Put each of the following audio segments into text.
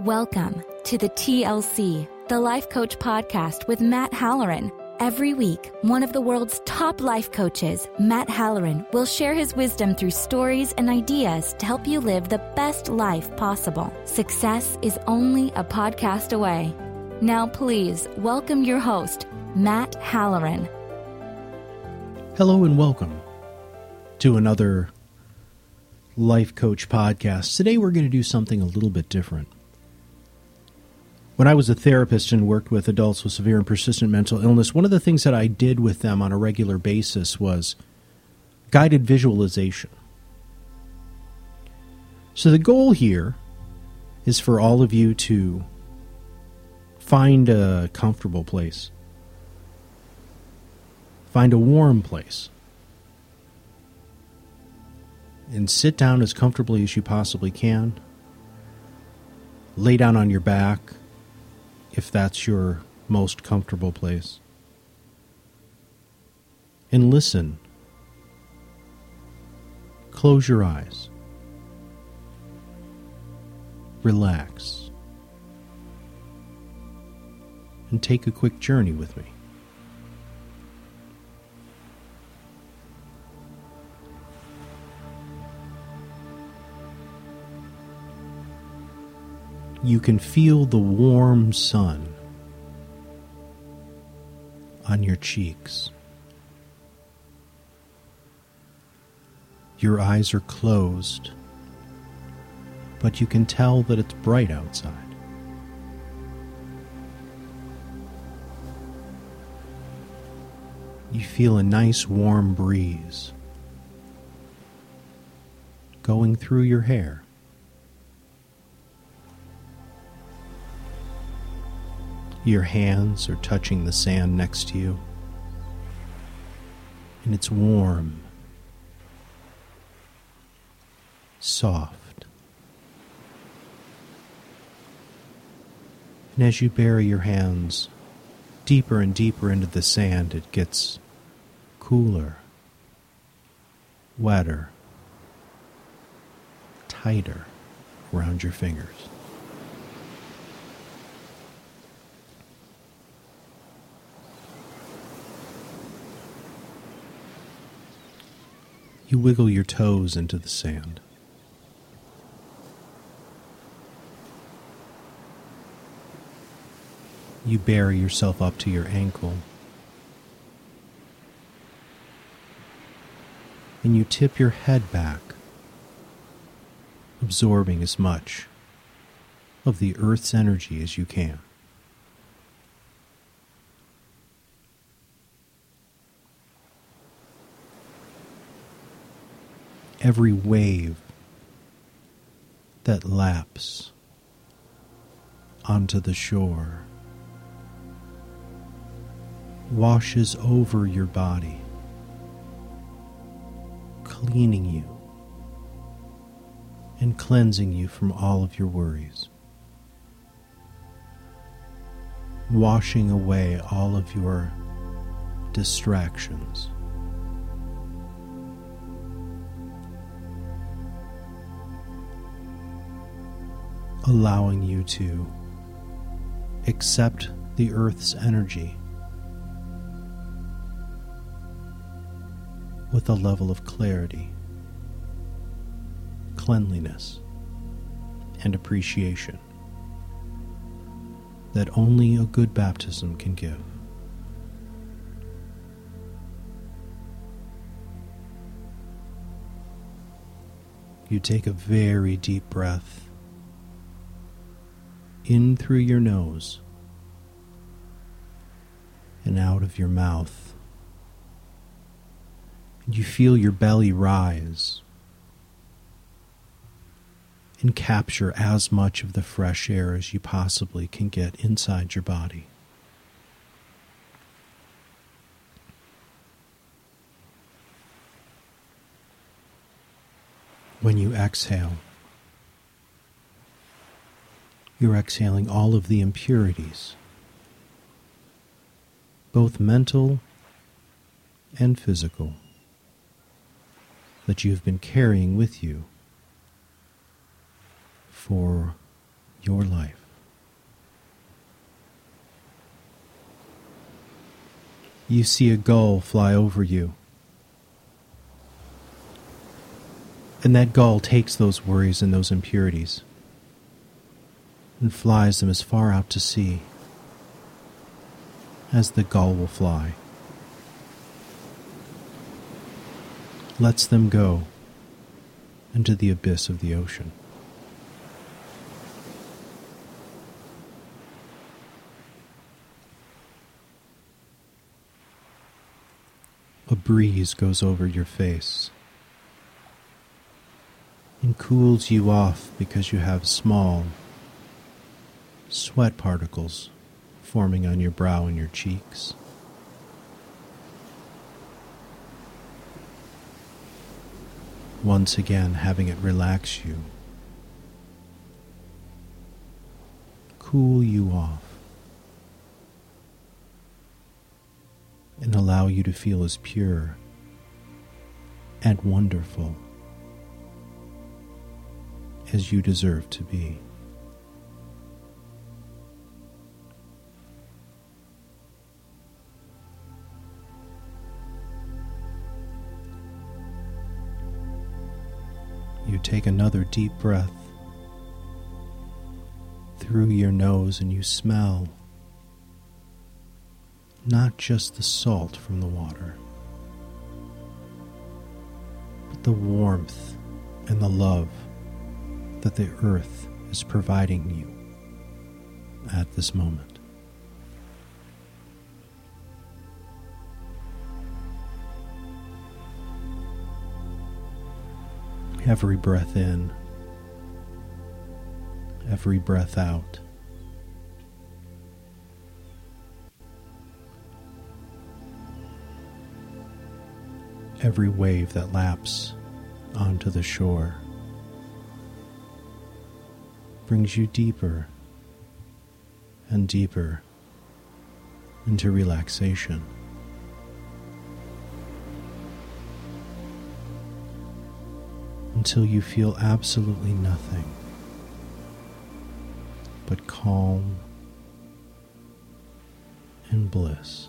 Welcome to the TLC, the Life Coach Podcast with Matt Halloran. Every week, one of the world's top life coaches, Matt Halloran, will share his wisdom through stories and ideas to help you live the best life possible. Success is only a podcast away. Now, please welcome your host, Matt Halloran. Hello and welcome to another Life Coach Podcast. Today, we're going to do something a little bit different. When I was a therapist and worked with adults with severe and persistent mental illness, one of the things that I did with them on a regular basis was guided visualization. So the goal here is for all of you to find a comfortable place. Find a warm place. And sit down as comfortably as you possibly can. Lay down on your back, if that's your most comfortable place. And listen. Close your eyes. Relax. And take a quick journey with me. You can feel the warm sun on your cheeks. Your eyes are closed, but you can tell that it's bright outside. You feel a nice warm breeze going through your hair. Your hands are touching the sand next to you, and it's warm, soft. And as you bury your hands deeper and deeper into the sand, it gets cooler, wetter, tighter around your fingers. You wiggle your toes into the sand. You bury yourself up to your ankle. And you tip your head back, absorbing as much of the earth's energy as you can. Every wave that laps onto the shore washes over your body, cleaning you and cleansing you from all of your worries, washing away all of your distractions. Allowing you to accept the earth's energy with a level of clarity, cleanliness, and appreciation that only a good baptism can give. You take a very deep breath in through your nose and out of your mouth. You feel your belly rise and capture as much of the fresh air as you possibly can get inside your body. When you exhale, you're exhaling all of the impurities, both mental and physical, that you've been carrying with you for your life. You see a gull fly over you. And that gull takes those worries and those impurities and flies them as far out to sea as the gull will fly. Lets them go into the abyss of the ocean. A breeze goes over your face and cools you off because you have small sweat particles forming on your brow and your cheeks. Once again, having it relax you, cool you off, and allow you to feel as pure and wonderful as you deserve to be. You take another deep breath through your nose and you smell not just the salt from the water, but the warmth and the love that the earth is providing you at this moment. Every breath in, every breath out, every wave that laps onto the shore brings you deeper and deeper into relaxation. Until you feel absolutely nothing but calm and bliss.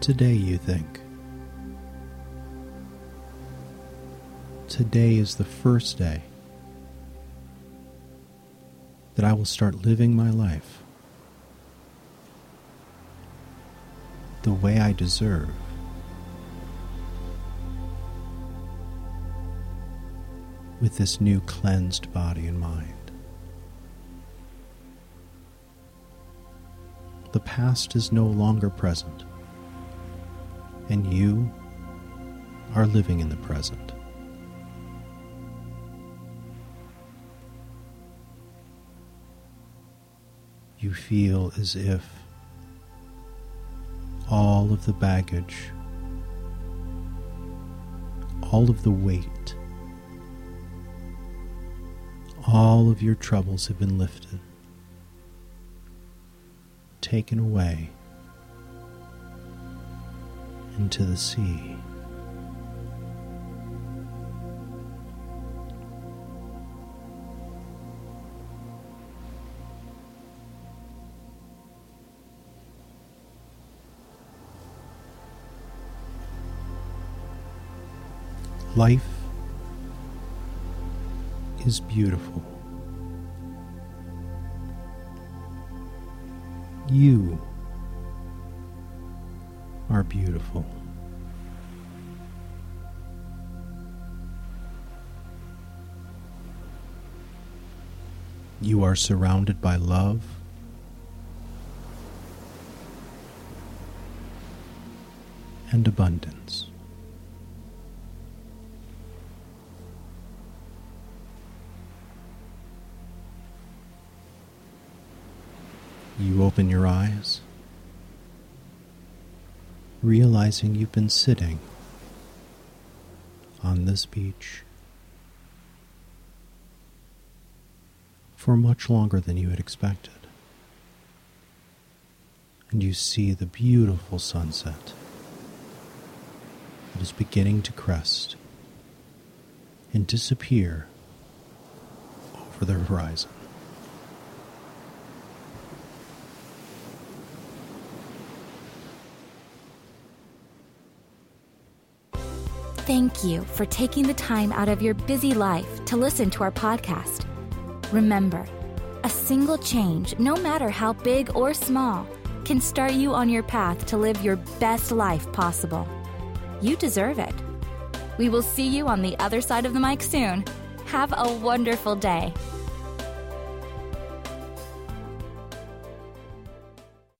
Today, you think. Today is the first day that I will start living my life the way I deserve. With this new cleansed body and mind. The past is no longer present. And you are living in the present. You feel as if all of the baggage, all of the weight, all of your troubles have been lifted, taken away. Into the sea. Life is beautiful. You are beautiful. You are surrounded by love. And abundance. You open your eyes. Realizing you've been sitting on this beach for much longer than you had expected. And you see the beautiful sunset that is beginning to crest and disappear over the horizon. Thank you for taking the time out of your busy life to listen to our podcast. Remember, a single change, no matter how big or small, can start you on your path to live your best life possible. You deserve it. We will see you on the other side of the mic soon. Have a wonderful day.